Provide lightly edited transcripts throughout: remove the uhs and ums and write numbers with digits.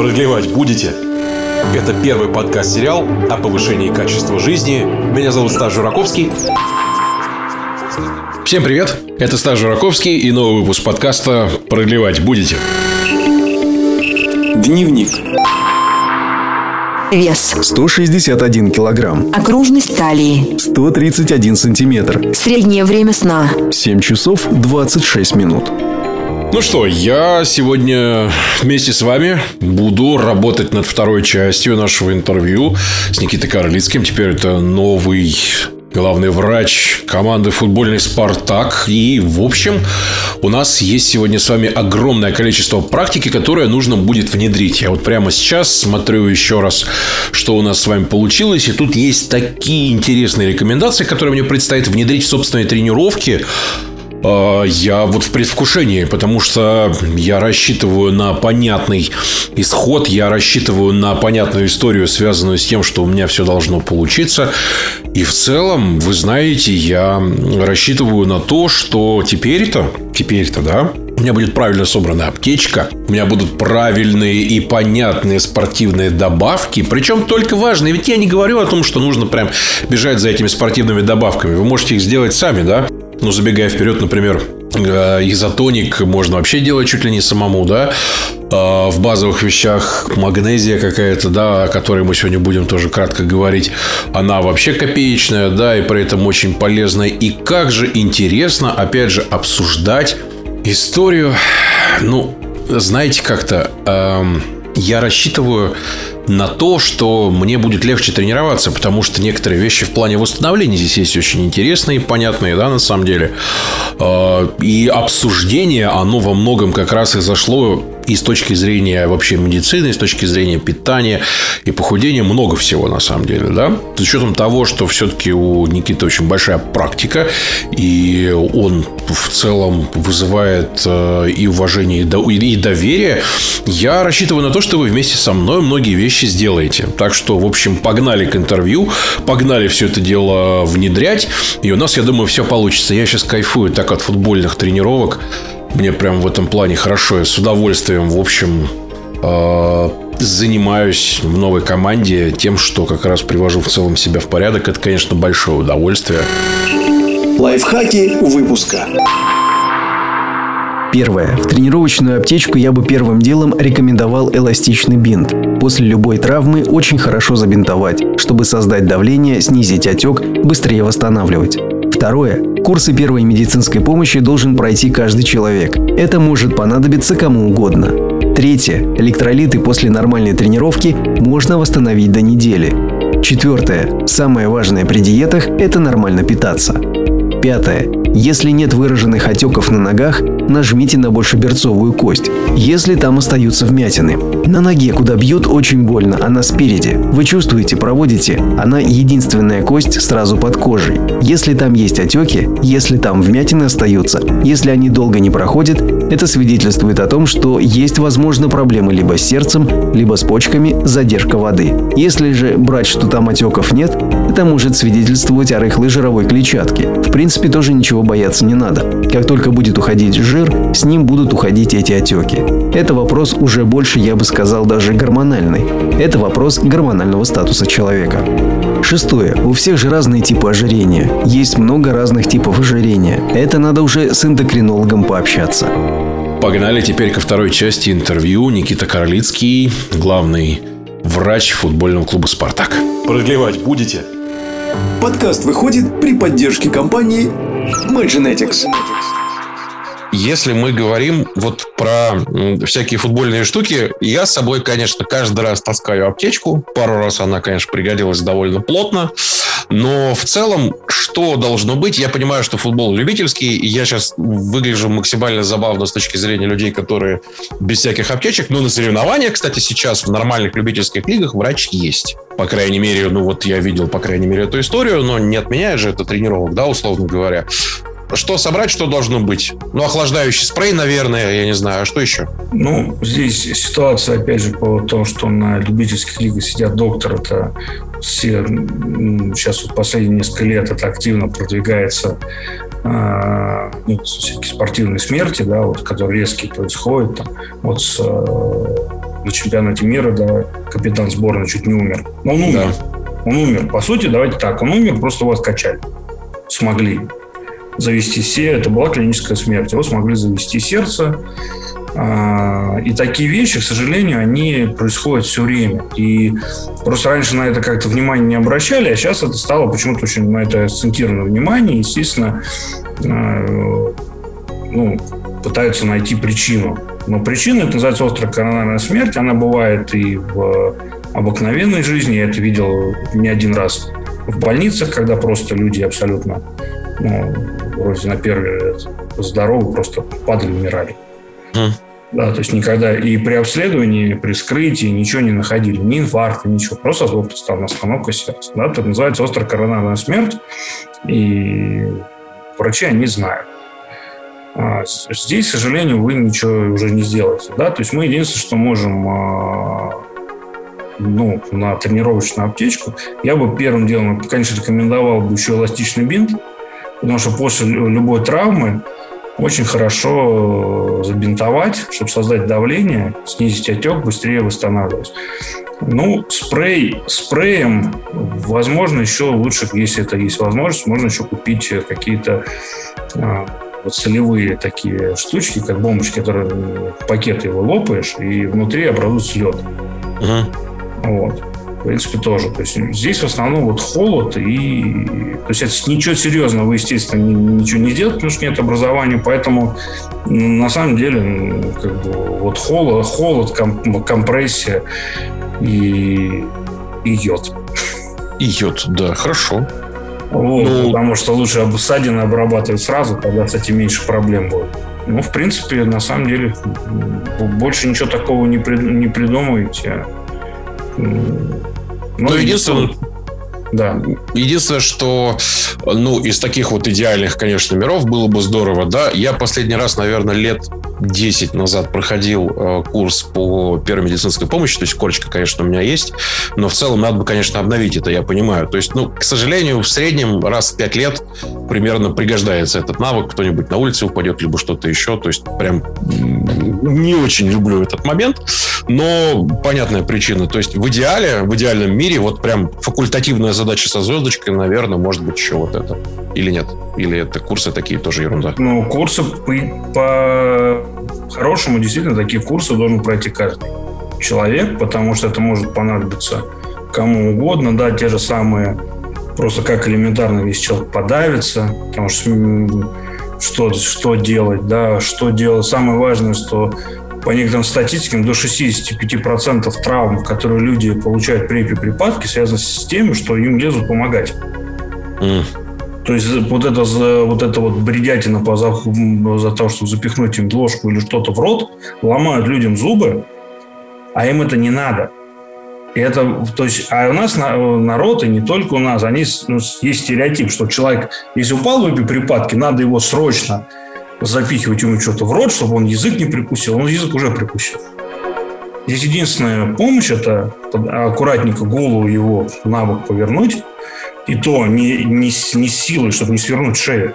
Продлевать будете? Это первый подкаст-сериал о повышении качества жизни. Меня зовут Стас Жураковский. Всем привет! Это Стас Жураковский и новый выпуск подкаста «Продлевать будете». Дневник. Вес 161 килограмм. Окружность талии 131 сантиметр. Среднее время сна 7 часов 26 минут. Ну что, я сегодня вместе с вами буду работать над второй частью нашего интервью с Никитой Карлицким. Теперь это новый главный врач команды «Футбольный Спартак». И, в общем, у нас есть сегодня с вами огромное количество практики, которое нужно будет внедрить. Я вот прямо сейчас смотрю еще раз, что у нас с вами получилось. И тут есть такие интересные рекомендации, которые мне предстоит внедрить в собственные тренировки. Я вот в предвкушении, потому что я рассчитываю на понятный исход, я рассчитываю на понятную историю, связанную с тем, что у меня все должно получиться. И в целом, вы знаете, я рассчитываю на то, что теперь-то, да, у меня будет правильно собрана аптечка, у меня будут правильные и понятные спортивные добавки. Причем только важные. Ведь я не говорю о том, что нужно прям бежать за этими спортивными добавками. Вы можете их сделать сами, да? Ну, забегая вперед, например, изотоник можно вообще делать чуть ли не самому, да? В базовых вещах магнезия какая-то, да, о которой мы сегодня будем тоже кратко говорить, она вообще копеечная, да, и при этом очень полезная. И как же интересно, опять же, обсуждать историю. Ну, знаете, как-то я рассчитываю на то, что мне будет легче тренироваться, потому что некоторые вещи в плане восстановления здесь есть очень интересные и понятные, да, на самом деле. И обсуждение, оно во многом как раз и зашло и с точки зрения вообще медицины, и с точки зрения питания и похудения. Много всего, на самом деле, да. С учетом того, что все-таки у Никиты очень большая практика, и он в целом вызывает и уважение, и доверие, я рассчитываю на то, что вы вместе со мной многие вещи сделаете. Так что, в общем, погнали к интервью, погнали все это дело внедрять, и у нас, я думаю, все получится. Я сейчас кайфую так от футбольных тренировок, мне прям в этом плане хорошо, я с удовольствием, в общем, занимаюсь в новой команде тем, что как раз привожу в целом себя в порядок. Это, конечно, большое удовольствие. Лайфхаки выпуска. Первое. В тренировочную аптечку я бы первым делом рекомендовал эластичный бинт. После любой травмы очень хорошо забинтовать, чтобы создать давление, снизить отек, быстрее восстанавливать. Второе. Курсы первой медицинской помощи должен пройти каждый человек. Это может понадобиться кому угодно. Третье. Электролиты после нормальной тренировки можно восстановить до недели. Четвертое. Самое важное при диетах – это нормально питаться. Пятое. Если нет выраженных отеков на ногах, нажмите на большеберцовую кость, если там остаются вмятины. На ноге, куда бьют, очень больно, она спереди. Вы чувствуете, проводите, она единственная кость сразу под кожей. Если там есть отеки, если там вмятины остаются, если они долго не проходят, это свидетельствует о том, что есть, возможно, проблемы либо с сердцем, либо с почками, задержка воды. Если же брать, что там отеков нет, это может свидетельствовать о рыхлой жировой клетчатке. В принципе, тоже ничего бояться не надо. Как только будет уходить жир, с ним будут уходить эти отеки. Это вопрос уже больше, я бы сказал, даже гормональный. Это вопрос гормонального статуса человека. Шестое. У всех же разные типы ожирения. Есть много разных типов ожирения. Это надо уже с эндокринологом пообщаться. Погнали теперь ко второй части интервью. Никита Карлицкий, главный врач футбольного клуба «Спартак». Продлевать будете? Подкаст выходит при поддержке компании MyGenetics. Если мы говорим вот про всякие футбольные штуки, я с собой, конечно, каждый раз таскаю аптечку. Пару раз она, конечно, пригодилась довольно плотно. Но в целом, что должно быть? Я понимаю, что футбол любительский, и я сейчас выгляжу максимально забавно с точки зрения людей, которые без всяких аптечек. Но на соревнованиях, кстати, сейчас в нормальных любительских лигах врач есть. По крайней мере, ну вот я видел, по крайней мере, эту историю, но не отменяет же это тренировок, да, условно говоря. Что собрать, что должно быть? Ну, охлаждающий спрей, наверное, я не знаю. А что еще? Ну, здесь ситуация, опять же, по тому, что на любительских лигах сидят докторы-то. Все, сейчас вот последние несколько лет это активно продвигается, ну, всякие спортивные смерти, да, вот, которые резкие происходят, там, вот с на чемпионате мира, да, капитан сборной чуть не умер. Но он умер. Да. Он умер. По сути, давайте так, он умер, просто его откачали. Смогли завести сердце. Это была клиническая смерть. Его смогли завести сердце. И такие вещи, к сожалению, они происходят все время. И просто раньше на это как-то внимание не обращали, а сейчас это стало почему-то очень на это акцентировано внимание. Естественно, пытаются найти причину. Но причина, это называется острая коронарная смерть. Она бывает и в обыкновенной жизни. Я это видел не один раз в больницах, когда просто люди абсолютно, вроде на первый здоровы, просто падали, умирали. Да, то есть никогда и при обследовании, и при вскрытии ничего не находили, ни инфаркта, ничего. Просто стала остановка сердца. Да, это называется острая коронарная смерть, и врачи они знают. Здесь, к сожалению, вы ничего уже не сделаете. Да? То есть мы единственное, что можем, на тренировочную аптечку, я бы первым делом, конечно, рекомендовал бы еще эластичный бинт, потому что после любой травмы очень хорошо забинтовать, чтобы создать давление, снизить отек, быстрее восстанавливать. Спреем, возможно, еще лучше, если это есть возможность, можно еще купить какие-то солевые такие штучки, как бомбочки, которые в пакет его лопаешь, и внутри образуется лед. Вот. В принципе, тоже. То есть здесь в основном холод и... То есть это ничего серьезного вы, естественно, ничего не делаете, потому что нет образования. Поэтому, на самом деле, холод, компрессия и йод. И йод, да, хорошо. Потому что лучше ссадины обрабатывать сразу, тогда, кстати, меньше проблем будет. В принципе, на самом деле, больше ничего такого не придумываете. Единственное, что из таких идеальных, конечно, миров было бы здорово, да. Я последний раз, наверное, лет 10 назад проходил курс по первой медицинской помощи. То есть корочка, конечно, у меня есть, но в целом надо бы, конечно, обновить это, я понимаю. То есть, к сожалению, в среднем раз в 5 лет примерно пригождается этот навык. Кто-нибудь на улице упадет, либо что-то еще. То есть прям не очень люблю этот момент. Но понятная причина. То есть в идеальном мире, прям факультативная задача со звездочкой, наверное, может быть еще это. Или нет? Или это курсы такие тоже ерунда? Курсы по-хорошему, действительно, такие курсы должен пройти каждый человек, потому что это может понадобиться кому угодно. Да, те же самые, просто как элементарно, если человек подавится, потому что делать, да, что делать. Самое важное, что по некоторым статистикам, до 65% травм, которые люди получают при эпиприпадке, связаны с тем, что им лезут помогать. То есть вот эта бредятина за то, что запихнуть им ложку или что-то в рот, ломают людям зубы, а им это не надо. И это, то есть, у нас народ, и не только у нас, есть стереотип, что человек, если упал в эпиприпадке, надо его срочно запихивать ему что-то в рот, чтобы он язык не прикусил. Он язык уже прикусил. Здесь единственная помощь – это аккуратненько голову его на бок повернуть, и то не силой, чтобы не свернуть шею,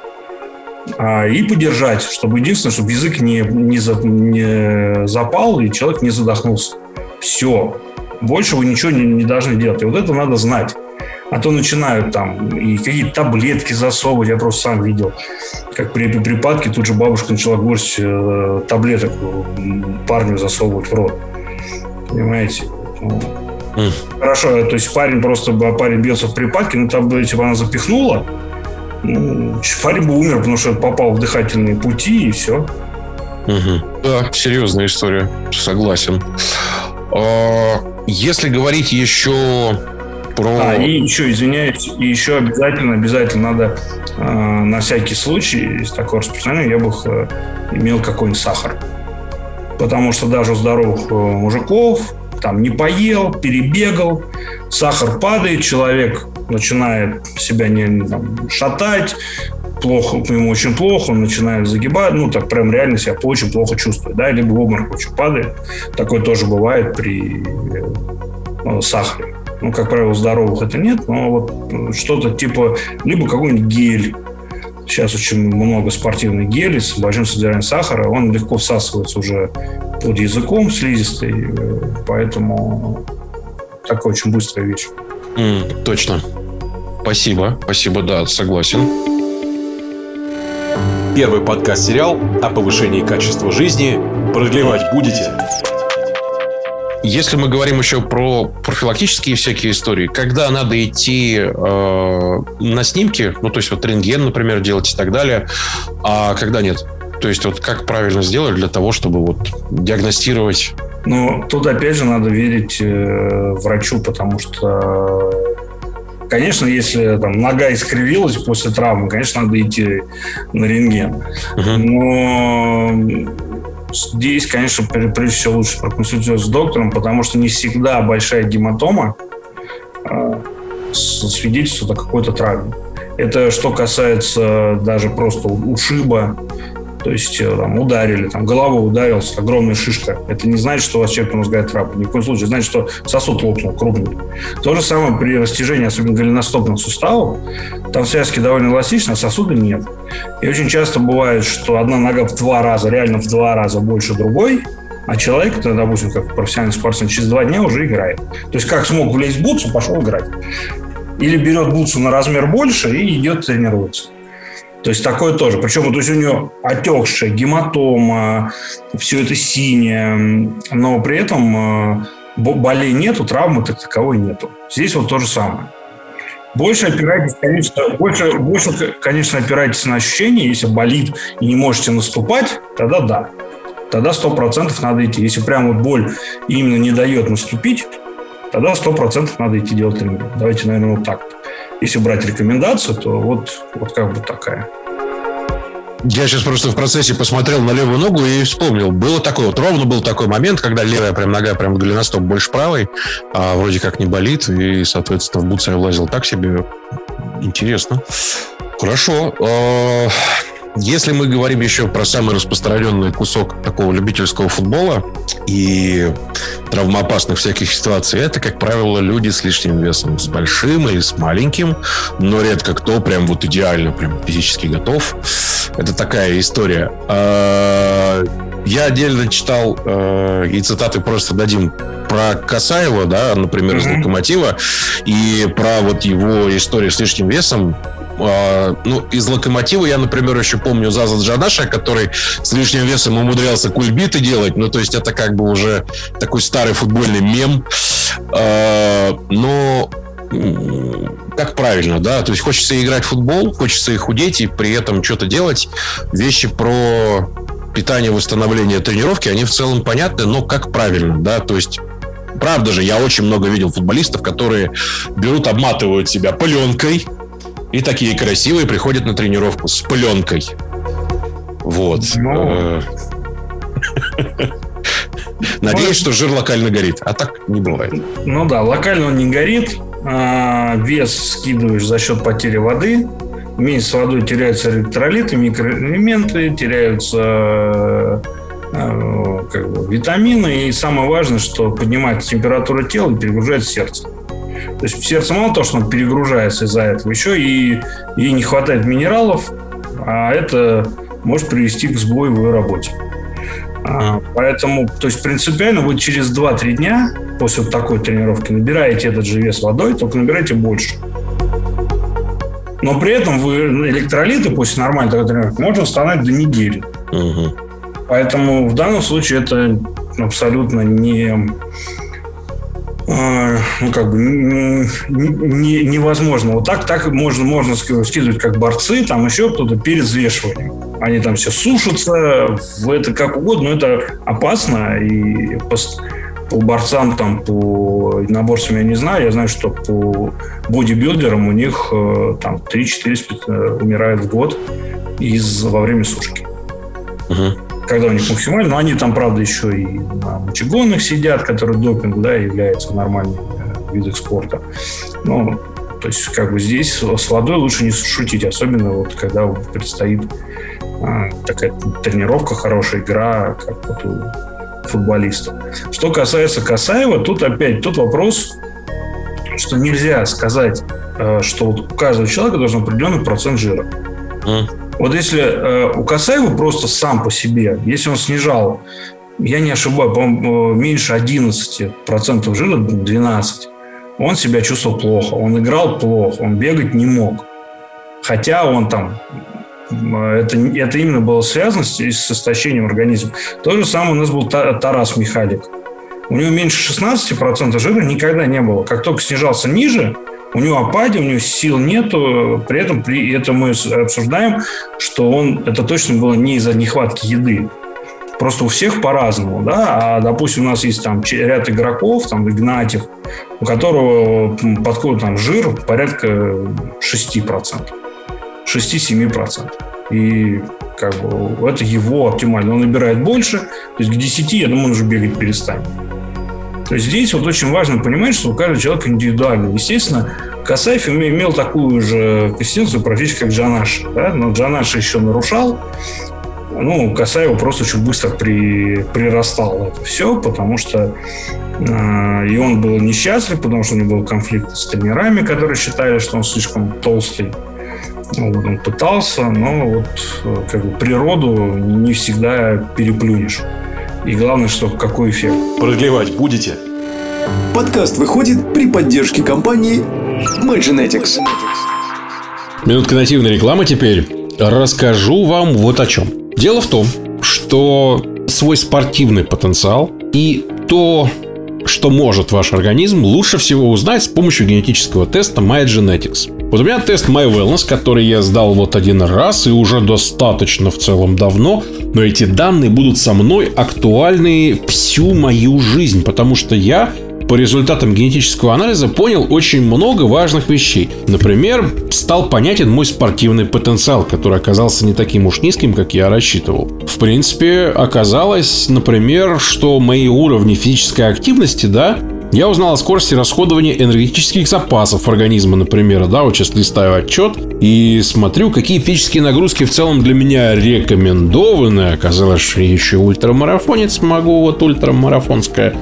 и подержать, чтобы язык не запал и человек не задохнулся. Все. Больше вы ничего не должны делать. И это надо знать. А то начинают и какие-то таблетки засовывать. Я просто сам видел, как при эпиприпадке тут же бабушка начала горсть таблеток парню засовывать в рот. Понимаете? Хорошо, то есть парень бьется в припадке, таблетку она запихнула, парень бы умер, потому что попал в дыхательные пути, и все. Да, серьезная история, согласен. Если говорить еще про... И еще обязательно надо на всякий случай, из такого распространения, я бы имел какой-нибудь сахар. Потому что даже у здоровых мужиков не поел, перебегал, сахар падает, человек начинает себя шатать, ему очень плохо, он начинает загибать, прям реально себя очень плохо чувствует, да, либо в обморок очень падает. Такое тоже бывает при сахаре. Как правило, здоровых это нет, но что-то типа либо какой-нибудь гель, Сейчас очень много спортивных гелей с большим содержанием сахара. Он легко всасывается уже под языком слизистой, поэтому такая очень быстрая вещь. Точно. Спасибо, да, согласен. Первый подкаст-сериал о повышении качества жизни. Продлевать будете? Если мы говорим еще про профилактические всякие истории, когда надо идти на снимки, ну, то есть вот рентген, например, делать и так далее, а когда нет? То есть вот как правильно сделать для того, чтобы вот диагностировать? Ну, тут опять же надо верить врачу, потому что, конечно, если там нога искривилась после травмы, конечно, надо идти на рентген. Но... Здесь, конечно, прежде всего лучше проконсультироваться с доктором, потому что не всегда большая гематома свидетельствует о какой-то травме. Это что касается даже просто ушиба, то есть там, ударили, там, голова ударилась, огромная шишка. Это не значит, что у вас черепно мозговая травма. Ни в коем случае. Значит, что сосуд лопнул, крупный. То же самое при растяжении, особенно голеностопных суставов. Там связки довольно эластичны, а сосуда нет. И очень часто бывает, что одна нога реально в два раза больше другой, а человек, допустим, как профессиональный спортсмен, через 2 дня уже играет. То есть как смог влезть в бутсу, пошел играть. Или берет бутсу на размер больше и идет тренируется. То есть такое тоже. Причем то есть у нее отекшая, гематома, все это синее, но при этом болей нету, травмы так таковой нету. Здесь вот то же самое. Больше, конечно, опирайтесь на ощущения. Если болит и не можете наступать, тогда да. Тогда 100% надо идти. Если прям вот боль именно не дает наступить, тогда 100% надо идти делать тренировку. Давайте, наверное, вот так. Если брать рекомендацию, то вот как бы такая. Я сейчас просто в процессе посмотрел на левую ногу и вспомнил. Ровно был такой момент, когда левая прям нога, прям голеностоп больше правой, а вроде как не болит, и, соответственно, в бутсы я влазил так себе. Интересно. Хорошо. Если мы говорим еще про самый распространенный кусок такого любительского футбола и травмоопасных всяких ситуаций, это, как правило, люди с лишним весом, с большим или с маленьким, но редко кто прям вот идеально, прям физически готов. Это такая история. Я отдельно читал, и цитаты просто дадим, про Касаева, да, например, из «Локомотива», и про вот его историю с лишним весом. Ну, из «Локомотива» я, например, еще помню Заза Джадаша, который с лишним весом умудрялся кульбиты делать. Ну, то есть это как бы уже такой старый футбольный мем. Но как правильно, да? То есть хочется играть в футбол, хочется и худеть, и при этом что-то делать. Вещи про питание, восстановление, тренировки, они в целом понятны, но как правильно, да? То есть правда же, я очень много видел футболистов, которые берут, обматывают себя пленкой, и такие красивые приходят на тренировку с пленкой. Вот. Надеюсь, что жир локально горит. А так не бывает. Ну да, локально он не горит. Вес скидываешь за счет потери воды. Вместе с водой теряются электролиты, микроэлементы, теряются витамины. И самое важное, что поднимается температура тела и перегружается сердце. То есть сердце мало того, что оно перегружается из-за этого, еще и ей не хватает минералов, а это может привести к сбою в ее работе. Поэтому, то есть принципиально вы через 2-3 дня после вот такой тренировки набираете этот же вес водой, только набираете больше. Но при этом вы электролиты после нормальной такой тренировки можно восстанавливать до недели. Поэтому в данном случае это абсолютно невозможно. Вот так можно скидывать, как борцы, там еще кто-то перед взвешиванием. Они там все сушатся, это как угодно, но это опасно. И по борцам, там, по единоборцам я не знаю. Я знаю, что по бодибилдерам у них там 3-4 умирают в год во время сушки. Когда у них максимально, но они там, правда, еще и на мочегонных сидят, которые допинг, да, является нормальным видом спорта. Ну, то есть, как бы здесь с водой лучше не шутить, особенно вот когда предстоит такая тренировка, хорошая игра, как вот у футболистов. Что касается Касаева, тут вопрос, что нельзя сказать, что вот у каждого человека должен определенный процент жира. Вот если у Касаева просто сам по себе, если он снижал, я не ошибаюсь, по-моему, меньше 11% жира, 12%, он себя чувствовал плохо, он играл плохо, он бегать не мог. Хотя он там... Это именно было связано с истощением организма. То же самое у нас был Тарас Михалик. У него меньше 16% жира никогда не было. Как только снижался ниже, у него апатия, у него сил нету. При этом мы обсуждаем, что это точно было не из-за нехватки еды. Просто у всех по-разному, да. А, допустим, у нас есть там ряд игроков, там Игнатьев, у которого подходит там жир порядка 6%. 6-7%. И как бы это его оптимально. Он набирает больше. То есть к 10, я думаю, он уже бегать перестанет. То есть здесь вот очень важно понимать, что у каждого человека индивидуально. Естественно, Касаев имел такую же консистенцию практически как Джадаш. Да? Но Джадаш еще нарушал. Касаев просто очень быстро прирастал это все, потому что и он был несчастлив, потому что у него был конфликт с тренерами, которые считали, что он слишком толстый. Он пытался, но природу не всегда переплюнешь. И главное, что какой эффект. Продлевать будете? Подкаст выходит при поддержке компании MyGenetics. Минутка нативной рекламы теперь. Расскажу вам вот о чем. Дело в том, что свой спортивный потенциал и то, что может ваш организм, лучше всего узнать с помощью генетического теста MyGenetics. Вот у меня тест MyWellness, который я сдал вот один раз и уже достаточно в целом давно, но эти данные будут со мной актуальны всю мою жизнь, потому что я по результатам генетического анализа понял очень много важных вещей. Например, стал понятен мой спортивный потенциал, который оказался не таким уж низким, как я рассчитывал. В принципе, оказалось, например, что мои уровни физической активности, я узнал о скорости расходования энергетических запасов организма, например, вот сейчас листаю отчет и смотрю, какие физические нагрузки в целом для меня рекомендованы. Оказалось, что я еще ультрамарафонец, могу ультрамарафонское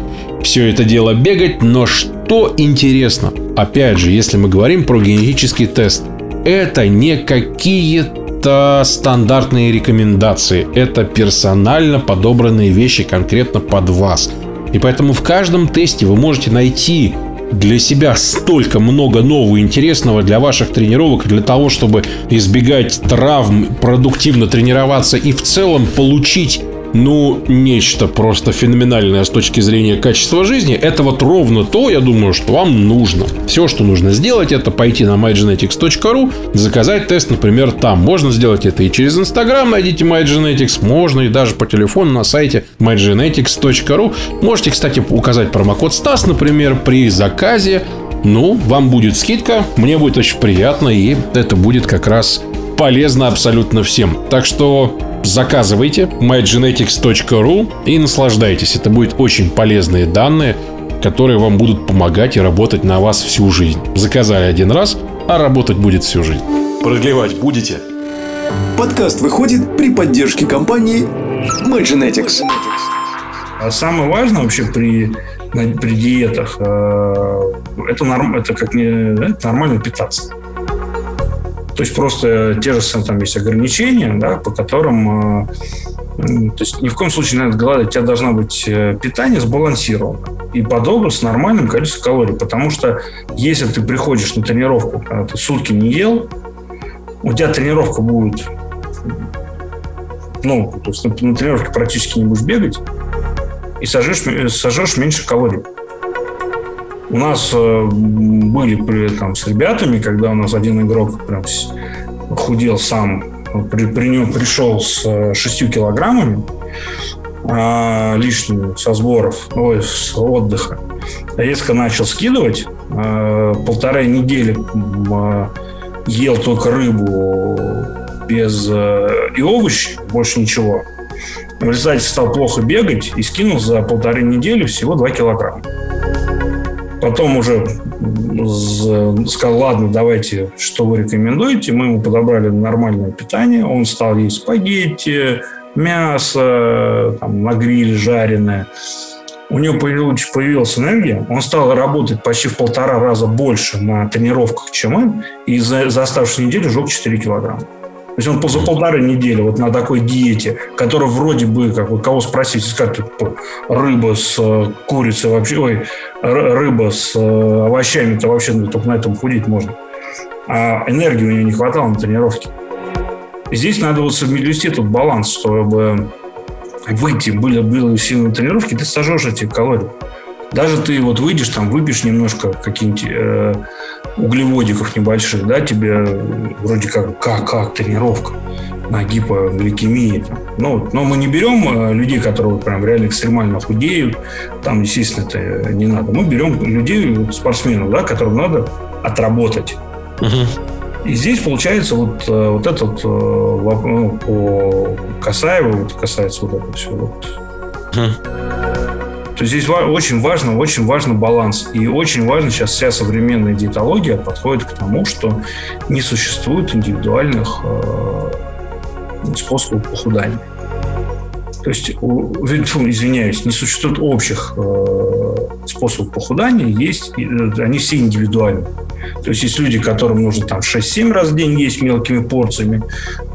все это дело бегать, но что интересно, опять же, если мы говорим про генетический тест, это не какие-то стандартные рекомендации, это персонально подобранные вещи конкретно под вас. И поэтому в каждом тесте вы можете найти для себя столько много нового интересного для ваших тренировок, для того, чтобы избегать травм, продуктивно тренироваться и в целом получить, нечто просто феноменальное с точки зрения качества жизни. Это ровно то, я думаю, что вам нужно. Все, что нужно сделать, это пойти на mygenetics.ru, заказать тест, например, там. Можно сделать это и через Instagram, найдите MyGenetics, можно и даже по телефону на сайте mygenetics.ru. Можете, кстати, указать промокод Стас, например, при заказе. Вам будет скидка, мне будет очень приятно, и это будет как раз полезно абсолютно всем. Так что заказывайте mygenetics.ru и наслаждайтесь. Это будут очень полезные данные, которые вам будут помогать и работать на вас всю жизнь. Заказали один раз, а работать будет всю жизнь. Продлевать будете? Подкаст выходит при поддержке компании MyGenetics. А самое важное вообще при диетах нормально питаться. То есть просто те же там есть ограничения, по которым... То есть ни в коем случае не надо голодать. У тебя должно быть питание сбалансировано и подобно с нормальным количеством калорий. Потому что если ты приходишь на тренировку, когда ты сутки не ел, у тебя тренировка будет... то есть на тренировке практически не будешь бегать и сожжешь меньше калорий. У нас были с ребятами, когда у нас один игрок прям худел сам, при нем пришел с 6 килограммами лишними со сборов, с отдыха. Резко начал скидывать. Полторы недели ел только рыбу и овощи, больше ничего. В результате стал плохо бегать и скинул за 1,5 недели всего 2 килограмма. Потом уже сказал, ладно, давайте, что вы рекомендуете. Мы ему подобрали нормальное питание. Он стал есть спагетти, мясо, на гриле жареное. У него появилась энергия. Он стал работать почти в 1,5 раза больше на тренировках, чем мы. И за оставшуюся неделю сжег 4 килограмма. То есть он за полторы недели вот на такой диете, которая вроде бы, как вот кого спросить, скажут, рыба с курицей вообще, рыба с овощами-то вообще только на этом худеть можно. А энергии у нее не хватало на тренировке. Здесь надо вот соблюсти этот баланс, чтобы выйти, были силы на тренировке, ты сожжешь эти калории. Даже ты вот выйдешь, там выпьешь немножко какие-нибудь углеводиков небольших, да, тебе вроде как тренировка, гипогликемия. Там. Но мы не берем людей, которые прям реально экстремально худеют, там, естественно, это не надо. Мы берем людей, спортсменов, да, которым надо отработать. Угу. И здесь получается вот этот по Касаеву, касается вот это все. То есть здесь очень важен баланс. И очень важно, сейчас вся современная диетология подходит к тому, что не существует индивидуальных способов похудания. То есть, не существует общих способов похудания, они все индивидуальны. То есть есть люди, которым нужно там 6-7 раз в день есть мелкими порциями.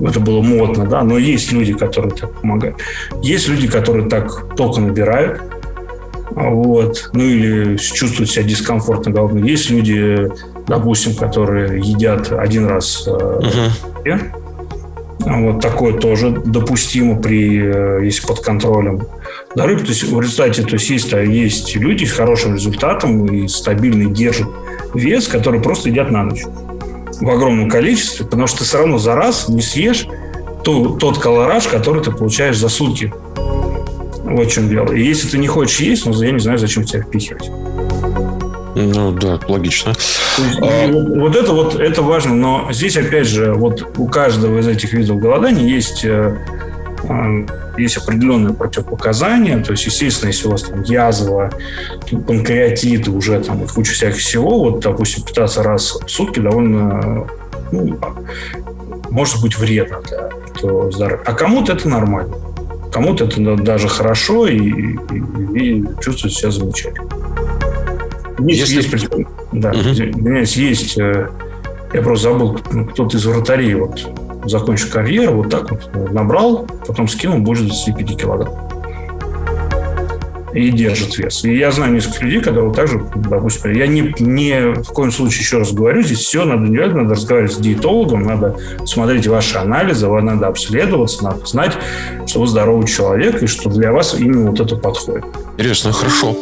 Это было модно, да, но есть люди, которые так помогают. Есть люди, которые так только набирают. Или чувствуют себя дискомфортно головным. Есть люди, допустим, которые едят один раз в день. Такое тоже допустимо, если под контролем. Да, то есть, в результате есть люди с хорошим результатом и стабильно держат вес, которые просто едят на ночь в огромном количестве, потому что ты все равно за раз не съешь тот калораж, который ты получаешь за сутки. Вот в чем дело. И если ты не хочешь есть, я не знаю, зачем тебя впихивать. Да, логично. Это важно. Но здесь, опять же, у каждого из этих видов голодания есть определенные противопоказания. То есть, естественно, если у вас там язва, панкреатит, уже там куча всяких всего, допустим, питаться раз в сутки довольно, может быть, вредно для здоровья. А кому-то это нормально. Кому-то это даже хорошо и чувствует себя замечательно. Я просто забыл, кто-то из вратарей закончил карьеру, набрал, потом скинул больше 25 килограмм. И держит вес. И я знаю несколько людей, которые также, допустим, я ни в коем случае, еще раз говорю, здесь все надо разговаривать с диетологом, надо смотреть ваши анализы, вам надо обследоваться, надо знать, что вы здоровый человек и что для вас именно это подходит. Интересно, хорошо.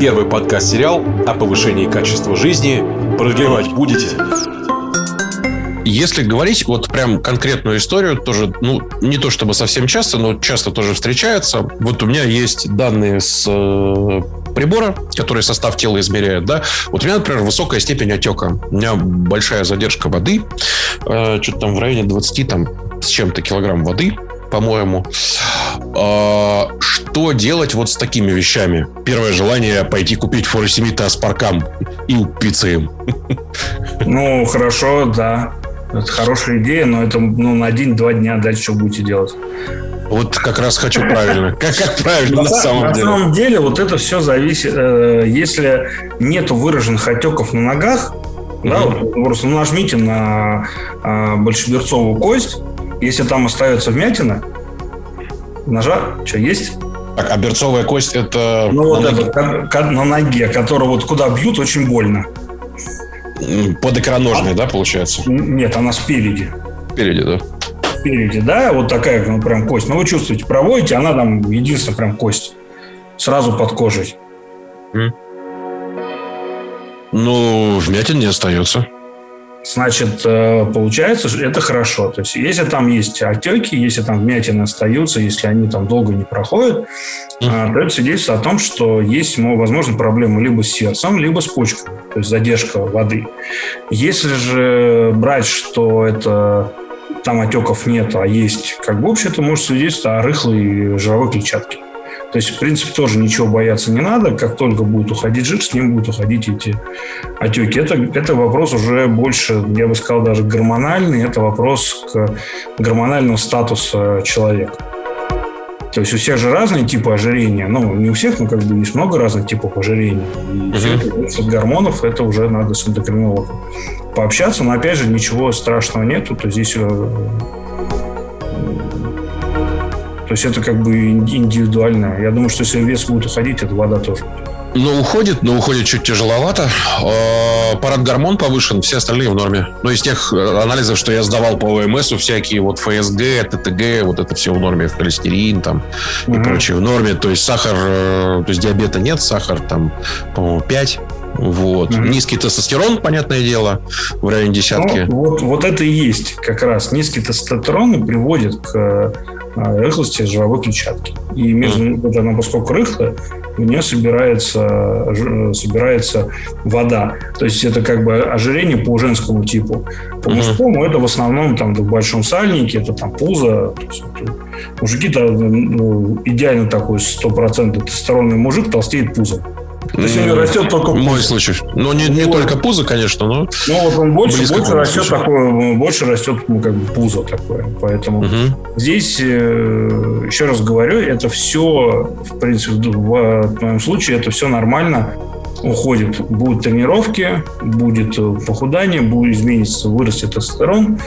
Первый подкаст-сериал о повышении качества жизни продлевать будете. Если говорить прям конкретную историю, тоже, не то чтобы совсем часто, но часто тоже встречается. У меня есть данные с прибора, который состав тела измеряет, да. У меня, например, высокая степень отека. У меня большая задержка воды. Что-то там в районе 20 с чем-то килограмм воды, по-моему. Что делать с такими вещами? Первое желание — пойти купить фуросемита с парком и упиться им. Хорошо, да. Это хорошая идея, но это на день-два дня. Дальше что будете делать? Как раз хочу правильно. Как правильно на самом деле? На самом деле это все зависит. Если нету выраженных отеков на ногах, просто нажмите на большеберцовую кость. Если там остается вмятина, ножа, что есть? Так, а берцовая кость — это... на ноге, которая куда бьют, очень больно. Под икроножной, да, получается? Нет, она спереди. Спереди, да. Спереди, да, такая прям кость. Вы чувствуете, проводите, она там единственная прям кость. Сразу под кожей. Вмятин не остается. Значит, получается, это хорошо. То есть, если там есть отеки, если там вмятины остаются, если они там долго не проходят, то это свидетельство о том, что есть, возможно, проблемы либо с сердцем, либо с почками. То есть, задержка воды. Если же брать, что это там отеков нет, а есть, вообще, это может свидетельствовать о рыхлой жировой клетчатке. То есть, в принципе, тоже ничего бояться не надо. Как только будет уходить жир, с ним будут уходить эти отеки. Это вопрос уже больше, я бы сказал, даже гормональный. Это вопрос к гормональному статусу человека. То есть у всех же разные типы ожирения. Ну, не у всех, но как бы есть много разных типов ожирения. И все это от гормонов, это уже надо с эндокринологом пообщаться. Но, опять же, ничего страшного нету. То есть здесь... То есть это как бы индивидуально. Я думаю, что если вес будет уходить, это вода тоже. Но уходит чуть тяжеловато. Парадгормон повышен, все остальные в норме. Но из тех анализов, что я сдавал по ОМСу, всякие вот ФСГ, ТТГ, вот это все в норме, холестерин там и прочее в норме. То есть сахар, то есть диабета нет, сахар там, по-моему, 5. Вот. Низкий тестостерон, понятное дело, в районе десятки. Ну, вот это и есть как раз. Низкий тестостерон приводит к рыхлости жировой клетчатки. И между вот она, поскольку рыхлая, у нее собирается вода. То есть это как бы ожирение по женскому типу. По мужскому это в основном там, в большом сальнике, это там пузо. То есть, мужики-то идеально такой 100% тестостеронный мужик толстеет пузо. То есть у него растет только пузо. Мой случай. Но не только пузо, конечно, но... Ну, вот он больше растет такое, больше растет как бы пузо такое. Поэтому здесь, еще раз говорю, это все, в принципе, в моем случае, это все нормально уходит. Будут тренировки, будет похудание, будет измениться, вырастет тестостерон.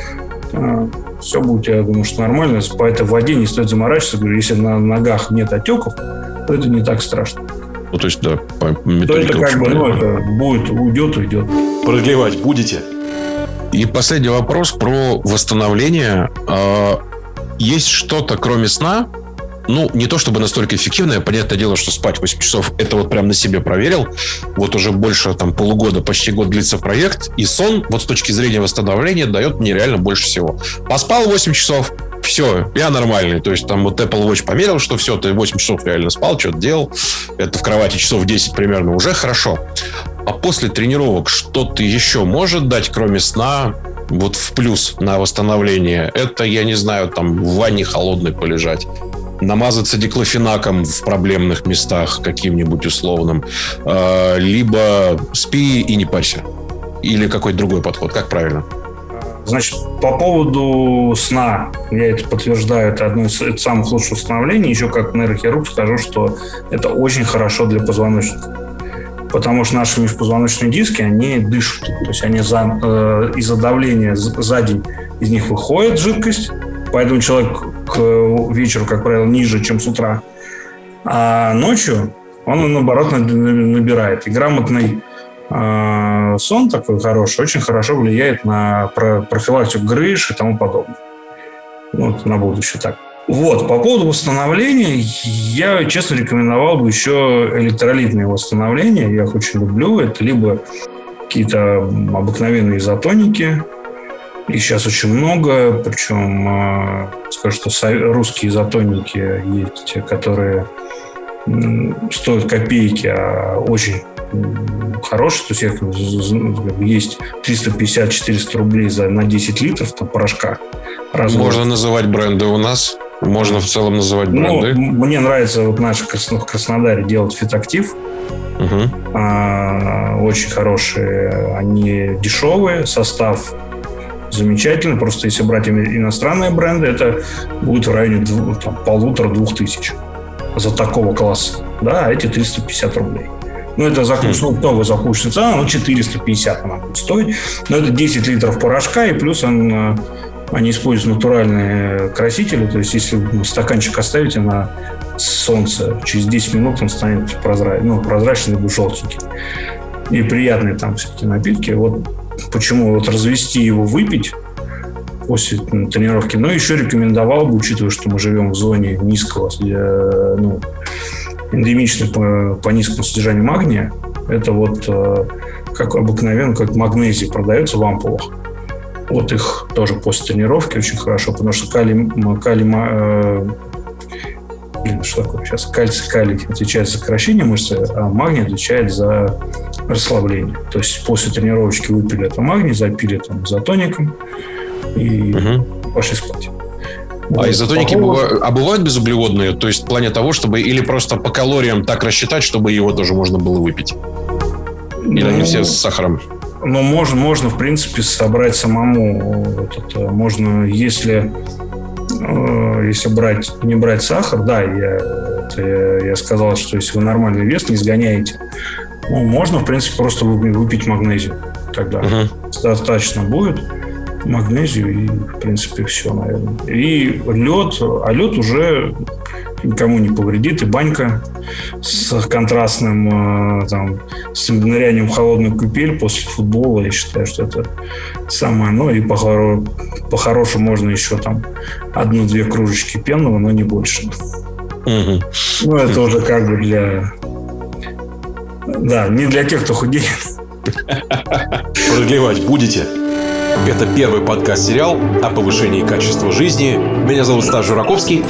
Все будет, я думаю, что нормально. Поэтому в воде не стоит заморачиваться. Говорю, если на ногах нет отеков, то это не так страшно. Ну, то есть, да, по методике. То это как бы, это будет, уйдет. Продлевать будете? И последний вопрос про восстановление. Есть что-то, кроме сна? Ну, не то чтобы настолько эффективное. Понятное дело, что спать 8 часов, это вот прям на себе проверил. Вот уже больше там полугода, почти год длится проект. И сон, вот с точки зрения восстановления, дает мне реально больше всего. Поспал 8 часов, все, я нормальный. То есть там вот Apple Watch померил, что все, ты 8 часов реально спал, что-то делал. Это в кровати часов 10 примерно, уже хорошо. А после тренировок что-то еще может дать, кроме сна, вот в плюс на восстановление? Это, я не знаю, там в ванне холодной полежать, намазаться диклофенаком в проблемных местах каким-нибудь условным, либо спи и не парься. Или какой-то другой подход, как правильно? Значит, по поводу сна, я это подтверждаю, это одно из самых лучших восстановлений. Еще как нейрохирург скажу, что это очень хорошо для позвоночника. Потому что наши межпозвоночные диски, они дышат. То есть они из-за давления за день из них выходит жидкость. Поэтому человек к вечеру, как правило, ниже, чем с утра. А ночью он, наоборот, набирает. И грамотный сон такой хороший очень хорошо влияет на профилактику грыж и тому подобное. Вот, на будущее так. Вот, по поводу восстановления, я, честно, рекомендовал бы еще электролитные восстановления. Я их очень люблю. Это либо какие-то обыкновенные изотоники. Их сейчас очень много, причем скажу, что русские изотоники есть, которые стоят копейки, а очень хорошие. То есть 350-400 рублей на 10 литров там, порошка. Можно называть бренды у нас? Можно в целом называть бренды? Ну, мне нравится вот наш в Краснодаре делать фитактив. Очень хорошие. Они дешевые, состав замечательно. Просто если брать иностранные бренды, это будет в районе 1,5-2 тысяч за такого класса. Да, а эти 350 рублей. Ну, это закусочная цена, 450 она будет стоить. Но это 10 литров порошка, и плюс они используют натуральные красители. То есть, если стаканчик оставите на солнце, через 10 минут он станет прозрачный, будет желтенький. И приятные там всякие напитки. Вот почему развести его, выпить после тренировки. Но еще рекомендовал бы, учитывая, что мы живем в зоне низкого, эндемичной по низкому содержанию магния, это вот как обыкновенно, как магнезий продается в ампулах. Вот их тоже после тренировки очень хорошо, потому что кальций отвечает за сокращение мышцы, а магний отвечает за расслабление. То есть после тренировочки выпили это магний, запили там изотоником и пошли спать. А изотоники бывают безуглеводные? То есть в плане того, чтобы или просто по калориям так рассчитать, чтобы его тоже можно было выпить? Или они все с сахаром? Ну, можно в принципе собрать самому. Можно, если если не брать сахар, да, я сказал, что если вы нормальный вес не сгоняете, ну, можно, в принципе, просто выпить магнезию. Тогда достаточно будет магнезию, и, в принципе, все, наверное. И лед, а лед уже никому не повредит, и банька с контрастным там, с нырянием в холодную купель после футбола, я считаю, что это самое, ну, и по-хорошему можно еще там 1-2 кружечки пенного, но не больше. Угу. Ну, это уже как бы для... Да, не для тех, кто худеет. Продлевать будете? Это первый подкаст-сериал о повышении качества жизни. Меня зовут Стас Жураковский.